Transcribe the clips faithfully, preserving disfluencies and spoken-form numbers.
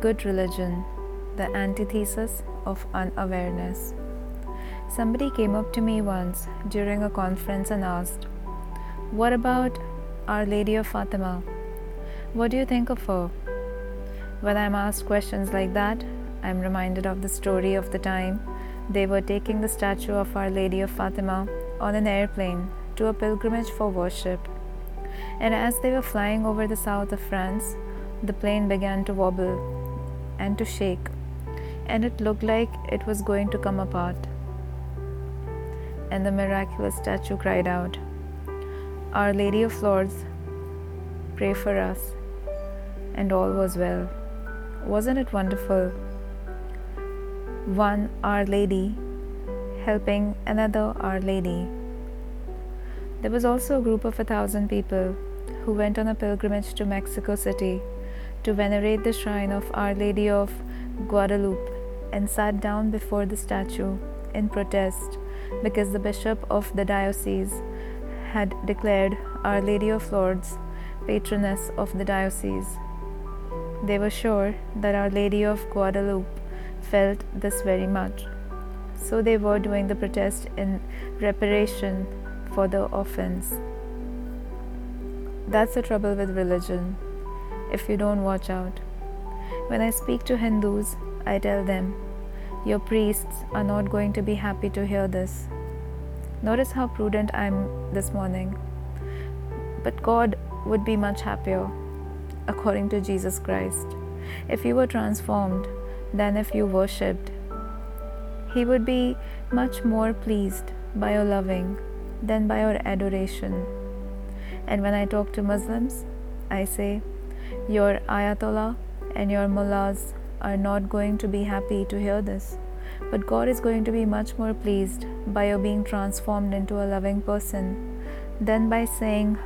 Good Religion, the Antithesis of Unawareness. Somebody came up to me once during a conference and asked, "What about Our Lady of Fatima? What do you think of her?" When I'm asked questions like that, I'm reminded of the story of the time they were taking the statue of Our Lady of Fatima on an airplane to a pilgrimage for worship. And as they were flying over the south of France, the plane began to wobble and to shake, and it looked like it was going to come apart. And the miraculous statue cried out, "Our Lady of Lourdes, pray for us," and all was well. Wasn't it wonderful? One Our Lady helping another Our Lady. There was also a group of a thousand people who went on a pilgrimage to Mexico City to venerate the shrine of Our Lady of Guadalupe and sat down before the statue in protest because the bishop of the diocese had declared Our Lady of Lourdes patroness of the diocese. They were sure that Our Lady of Guadalupe felt this very much, so they were doing the protest in reparation for the offense. That's the trouble with religion, if you don't watch out. When I speak to Hindus, I tell them, your priests are not going to be happy to hear this. Notice how prudent I am this morning. But God would be much happier, according to Jesus Christ, if you were transformed than if you worshipped. He would be much more pleased by your loving than by your adoration. And when I talk to Muslims, I say, your Ayatollah and your Mullahs are not going to be happy to hear this, but God is going to be much more pleased by your being transformed into a loving person than by saying,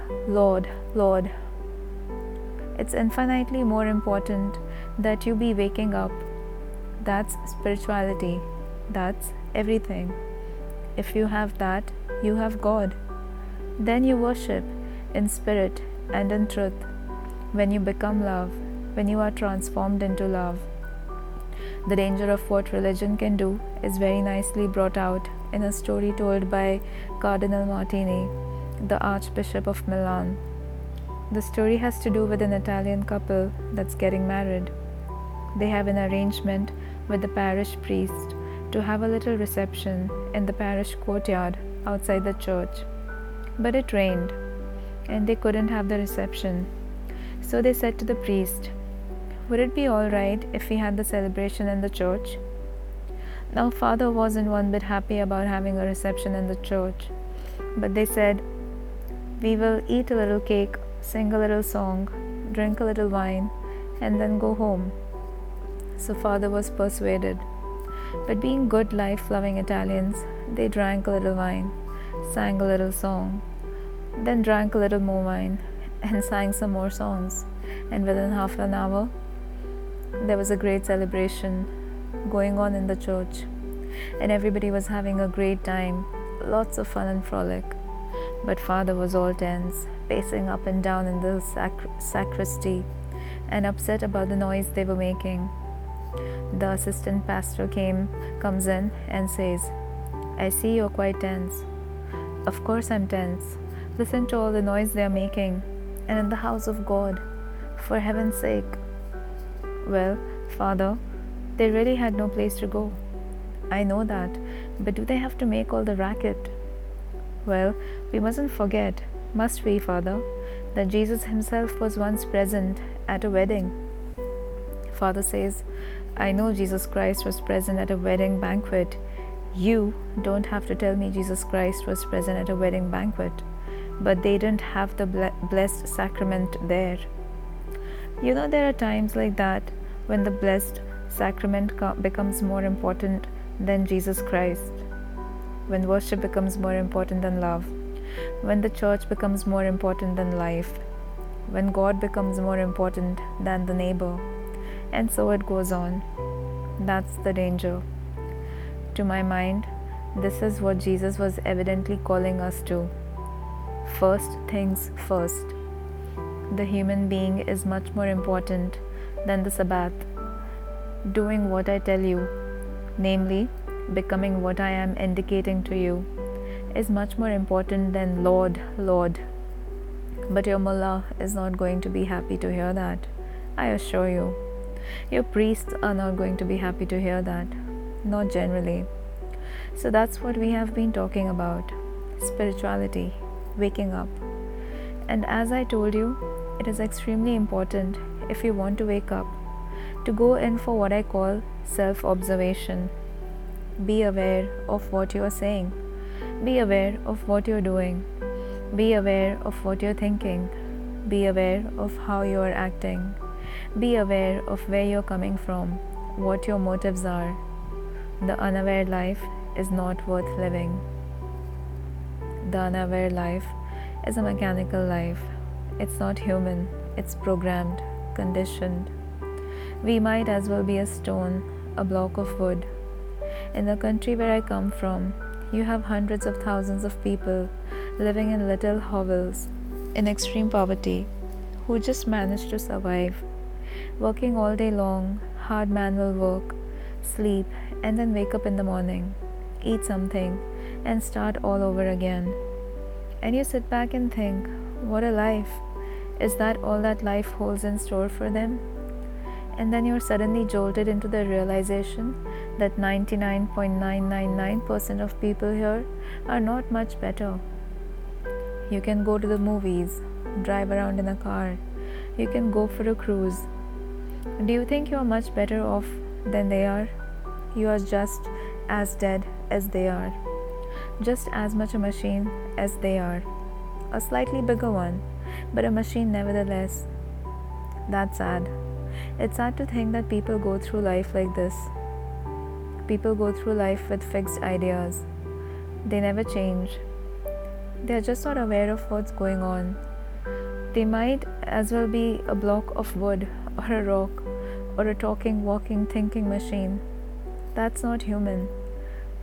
Lord, Lord. It's infinitely more important that you be waking up. That's spirituality. That's everything. If you have that, you have God. Then you worship in spirit and in truth. When you become love, when you are transformed into love. The danger of what religion can do is very nicely brought out in a story told by Cardinal Martini, the Archbishop of Milan. The story has to do with an Italian couple that's getting married. They have an arrangement with the parish priest to have a little reception in the parish courtyard outside the church. But it rained, and they couldn't have the reception. So they said to the priest, "Would it be all right if we had the celebration in the church?" Now, Father wasn't one bit happy about having a reception in the church, but they said, "We will eat a little cake, sing a little song, drink a little wine, and then go home." So Father was persuaded. But being good, life-loving Italians, they drank a little wine, sang a little song, then drank a little more wine, and sang some more songs. And within half an hour, there was a great celebration going on in the church. And everybody was having a great time, lots of fun and frolic. But Father was all tense, pacing up and down in the sac- sacristy, and upset about the noise they were making. The assistant pastor came, comes in and says, "I see you're quite tense." "Of course I'm tense. Listen to all the noise they're making, and in the house of God. For heaven's sake." "Well, Father, they really had no place to go. I know that, but do they have to make all the racket?" "Well, we mustn't forget, must we, Father, that Jesus himself was once present at a wedding." Father says, "I know Jesus Christ was present at a wedding banquet. You don't have to tell me Jesus Christ was present at a wedding banquet. But they didn't have the blessed sacrament there." You know, there are times like that when the blessed sacrament becomes more important than Jesus Christ, when worship becomes more important than love, when the church becomes more important than life, when God becomes more important than the neighbor, and so it goes on. That's the danger. To my mind, this is what Jesus was evidently calling us to. First things first. The human being is much more important than the Sabbath, doing what I tell you, namely, becoming what I am indicating to you, is much more important than Lord, Lord. But your mullah is not going to be happy to hear that, I assure you. Your priests are not going to be happy to hear that, not generally. So that's what we have been talking about, spirituality, waking up. And as I told you, it is extremely important, if you want to wake up, to go in for what I call self-observation. Be aware of what you are saying. Be aware of what you are doing. Be aware of what you are thinking. Be aware of how you are acting. Be aware of where you are coming from, what your motives are. The unaware life is not worth living. The unaware life is a mechanical life. It's not human. It's programmed, conditioned. We might as well be a stone, a block of wood. In the country where I come from, you have hundreds of thousands of people living in little hovels, in extreme poverty, who just manage to survive, working all day long, hard manual work, sleep, and then wake up in the morning, eat something, and start all over again. And you sit back and think, what a life! Is that all that life holds in store for them? And then you're suddenly jolted into the realization that ninety-nine point nine nine nine percent of people here are not much better. You can go to the movies, drive around in a car, you can go for a cruise. Do you think you are much better off than they are? You are just as dead as they are, just as much a machine as they are, a slightly bigger one, but a machine nevertheless. That's sad. It's sad to think that people go through life like this. People go through life with fixed ideas. They never change. They are just not aware of what's going on. They might as well be a block of wood or a rock or a talking, walking, thinking machine. That's not human.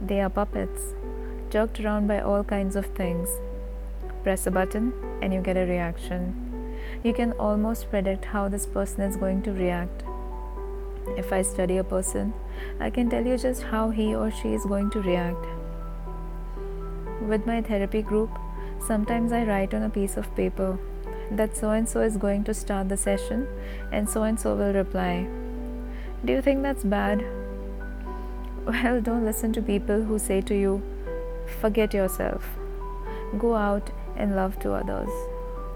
They are puppets, jerked around by all kinds of things. Press a button and you get a reaction. You can almost predict how this person is going to react. If I study a person, I can tell you just how he or she is going to react. With my therapy group, sometimes I write on a piece of paper that so-and-so is going to start the session and so-and-so will reply. Do you think that's bad? Well, don't listen to people who say to you, forget yourself. Go out and love to others.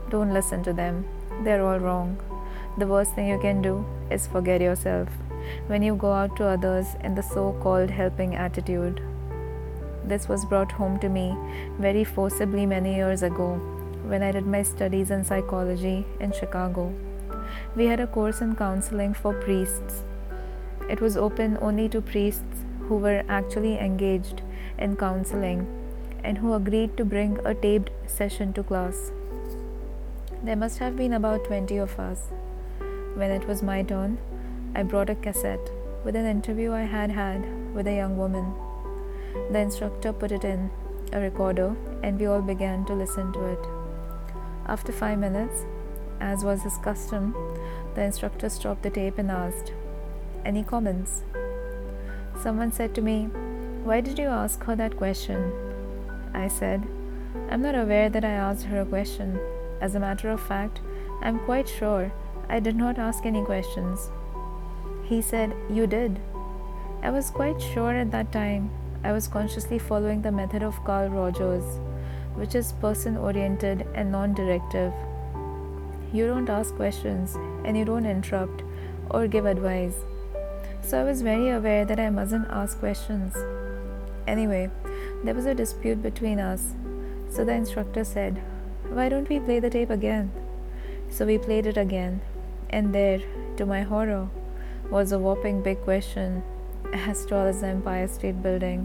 Don't listen to them. They're all wrong. The worst thing you can do is forget yourself when you go out to others in the so-called helping attitude. This was brought home to me very forcibly many years ago when I did my studies in psychology in Chicago. We had a course in counseling for priests. It was open only to priests who were actually engaged in counseling and who agreed to bring a taped session to class. There must have been about twenty of us. When it was my turn, I brought a cassette with an interview I had had with a young woman. The instructor put it in a recorder and we all began to listen to it. After five minutes, as was his custom, the instructor stopped the tape and asked, "Any comments?" Someone said to me, "Why did you ask her that question?" I said, "I'm not aware that I asked her a question. As a matter of fact, I'm quite sure I did not ask any questions." He said, "You did." I was quite sure at that time. I was consciously following the method of Carl Rogers, which is person-oriented and non-directive. You don't ask questions and you don't interrupt or give advice. So I was very aware that I mustn't ask questions. Anyway, there was a dispute between us. So the instructor said, "Why don't we play the tape again?" So we played it again, and there, to my horror, was a whopping big question, as tall as the Empire State Building,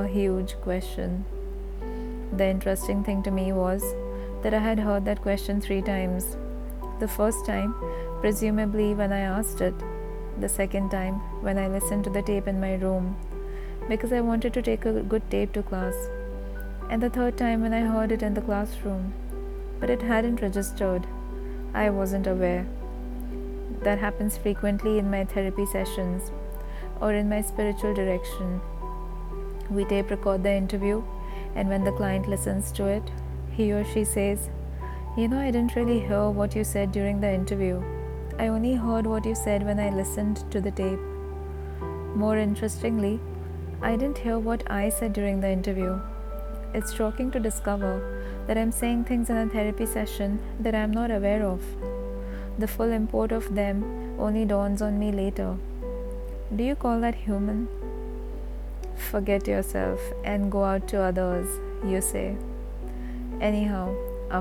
a huge question. The interesting thing to me was that I had heard that question three times. The first time, presumably when I asked it, the second time when I listened to the tape in my room, because I wanted to take a good tape to class, and the third time when I heard it in the classroom. But it hadn't registered. I wasn't aware. that happens frequently in my therapy sessions or in my spiritual direction. We tape record the interview, and when the client listens to it, he or she says, "You know, I didn't really hear what you said during the interview. I only heard what you said when I listened to the tape. More interestingly, I didn't hear what I said during the interview." It's shocking to discover that I'm saying things in a therapy session that I'm not aware of. The full import of them only dawns on me later. Do you call that human? Forget yourself and go out to others, you say. Anyhow,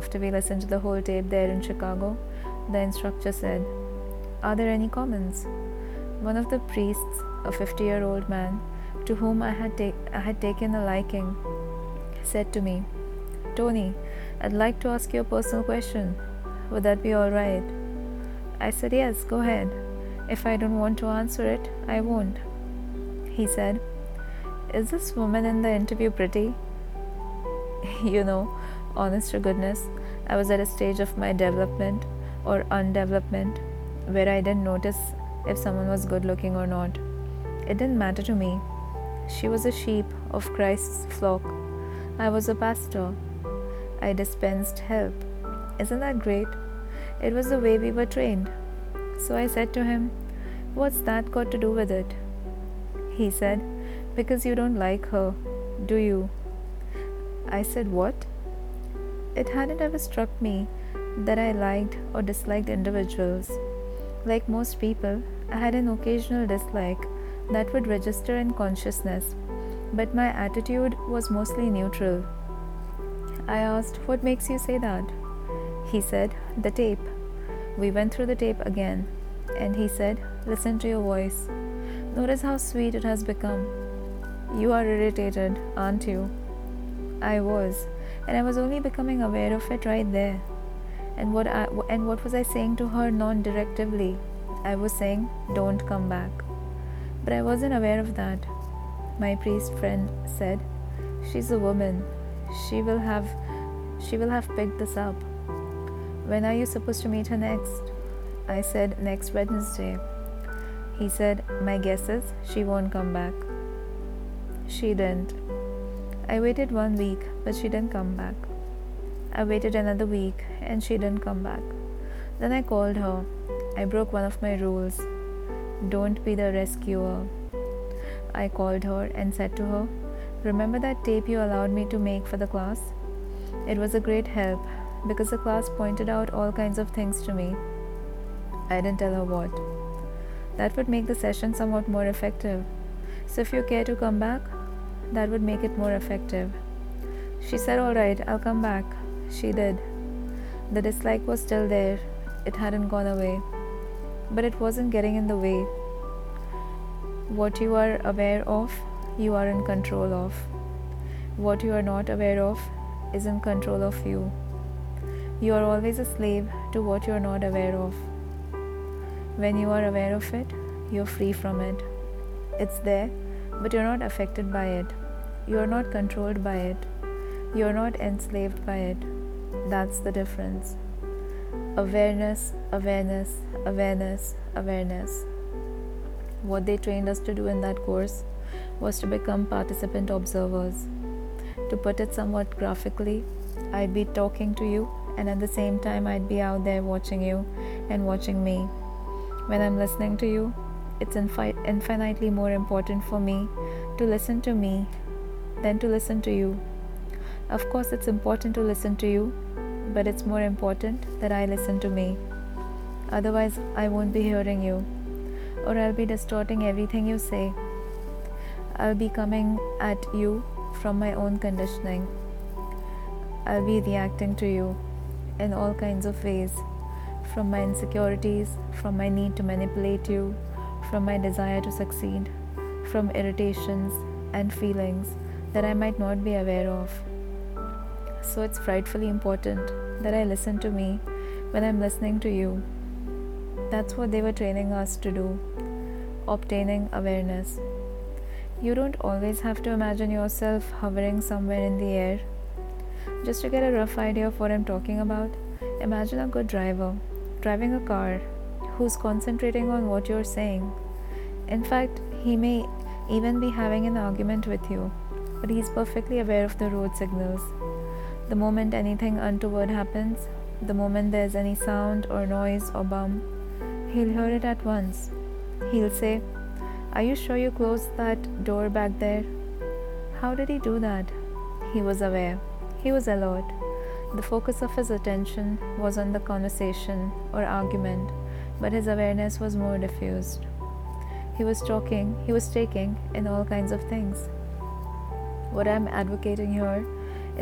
after we listened to the whole tape there in Chicago, the instructor said, "Are there any comments?" One of the priests, a fifty-year-old man, to whom I had, ta- I had taken a liking, said to me, "Tony, I'd like to ask you a personal question. Would that be all right?" I said, "Yes, go ahead. If I don't want to answer it, I won't." He said, "Is this woman in the interview pretty?" You know, honest to goodness, I was at a stage of my development or undevelopment where I didn't notice if someone was good looking or not. It didn't matter to me. She was a sheep of Christ's flock. I was a pastor. I dispensed help. Isn't that great? It was the way we were trained. So I said to him, "What's that got to do with it?" He said, "Because you don't like her, do you?" I said, "What?" It hadn't ever struck me that I liked or disliked individuals. Like most people, I had an occasional dislike that would register in consciousness, but my attitude was mostly neutral. I asked, "What makes you say that?" He said, "The tape." We went through the tape again, and he said, "Listen to your voice. Notice how sweet it has become. You are irritated, aren't you?" I was, and I was only becoming aware of it right there. And what I, and what was I saying to her non-directively? I was saying, "Don't come back." But I wasn't aware of that. My priest friend said, "She's a woman. She will have, she will have picked this up. When are you supposed to meet her next?" I said, "Next Wednesday." He said, "My guess is she won't come back." She didn't. I waited one week, but she didn't come back. I waited another week, and she didn't come back. Then I called her. I broke one of my rules. Don't be the rescuer. I called her and said to her, "Remember that tape you allowed me to make for the class? It was a great help because the class pointed out all kinds of things to me." I didn't tell her what. That would make the session somewhat more effective. "So if you care to come back, that would make it more effective." She said, "All right, I'll come back." She did. The dislike was still there. It hadn't gone away. But it wasn't getting in the way. What you are aware of, you are in control of. What you are not aware of is in control of you. You are always a slave to what you are not aware of. When you are aware of it, you are free from it. It's there, but you are not affected by it. You are not controlled by it. You are not enslaved by it. That's the difference. Awareness, awareness, awareness, awareness. What they trained us to do in that course was to become participant observers. To put it somewhat graphically, I'd be talking to you, and at the same time I'd be out there watching you and watching me. When I'm listening to you, it's infi- infinitely more important for me to listen to me than to listen to you. Of course, it's important to listen to you, but it's more important that I listen to me. Otherwise, I won't be hearing you, or I'll be distorting everything you say. I'll be coming at you from my own conditioning. I'll be reacting to you in all kinds of ways, from my insecurities, from my need to manipulate you, from my desire to succeed, from irritations and feelings that I might not be aware of. So it's frightfully important that I listen to me when I'm listening to you. That's what they were training us to do, obtaining awareness. You don't always have to imagine yourself hovering somewhere in the air. Just to get a rough idea of what I'm talking about, imagine a good driver driving a car who's concentrating on what you're saying. In fact, he may even be having an argument with you, but he's perfectly aware of the road signals. The moment anything untoward happens, the moment there's any sound or noise or bump, he'll hear it at once. He'll say, "Are you sure you closed that door back there?" How did he do that? He was aware. He was alert. The focus of his attention was on the conversation or argument, but his awareness was more diffused. He was talking, he was taking in all kinds of things. What I'm advocating here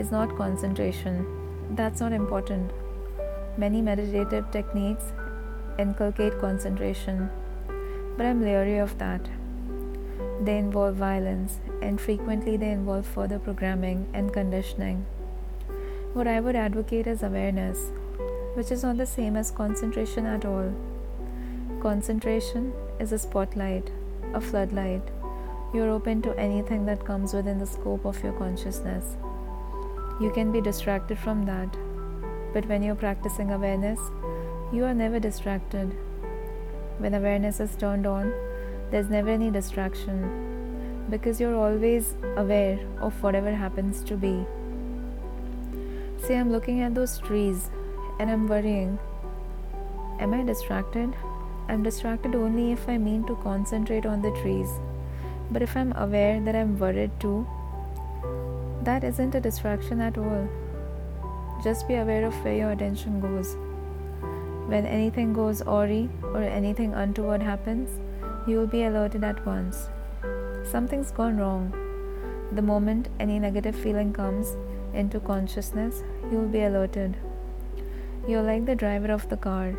is not concentration. That's not important. Many meditative techniques inculcate concentration, but I'm leery of that. They involve violence, and frequently they involve further programming and conditioning. What I would advocate is awareness, which is not the same as concentration at all. Concentration is a spotlight, a floodlight. You're open to anything that comes within the scope of your consciousness. You can be distracted from that, but when you're practicing awareness, you are never distracted. When awareness is turned on, there's never any distraction, because you're always aware of whatever happens to be. Say I'm looking at those trees and I'm worrying. Am I distracted? I'm distracted only if I mean to concentrate on the trees. But if I'm aware that I'm worried too, that isn't a distraction at all. Just be aware of where your attention goes. When anything goes awry or anything untoward happens, you'll be alerted at once. Something's gone wrong. The moment any negative feeling comes into consciousness, you will be alerted. You're like the driver of the car.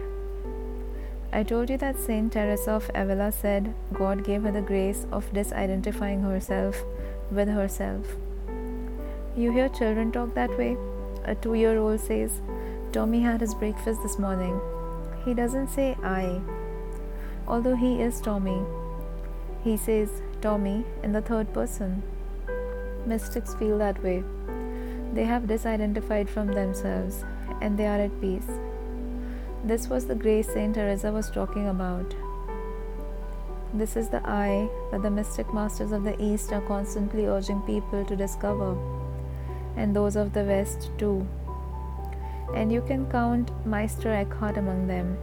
I told you that Saint Teresa of Avila said God gave her the grace of disidentifying herself with herself. You hear children talk that way. A two-year-old says, "Tommy had his breakfast this morning." He doesn't say "I," although he is Tommy. He says "Tommy" in the third person. Mystics feel that way. They have disidentified from themselves, and they are at peace. This was the grace Saint Teresa was talking about. This is the I that the mystic masters of the East are constantly urging people to discover, and those of the West too. And you can count Meister Eckhart among them.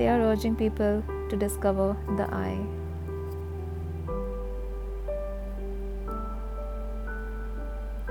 They are urging people to discover the I.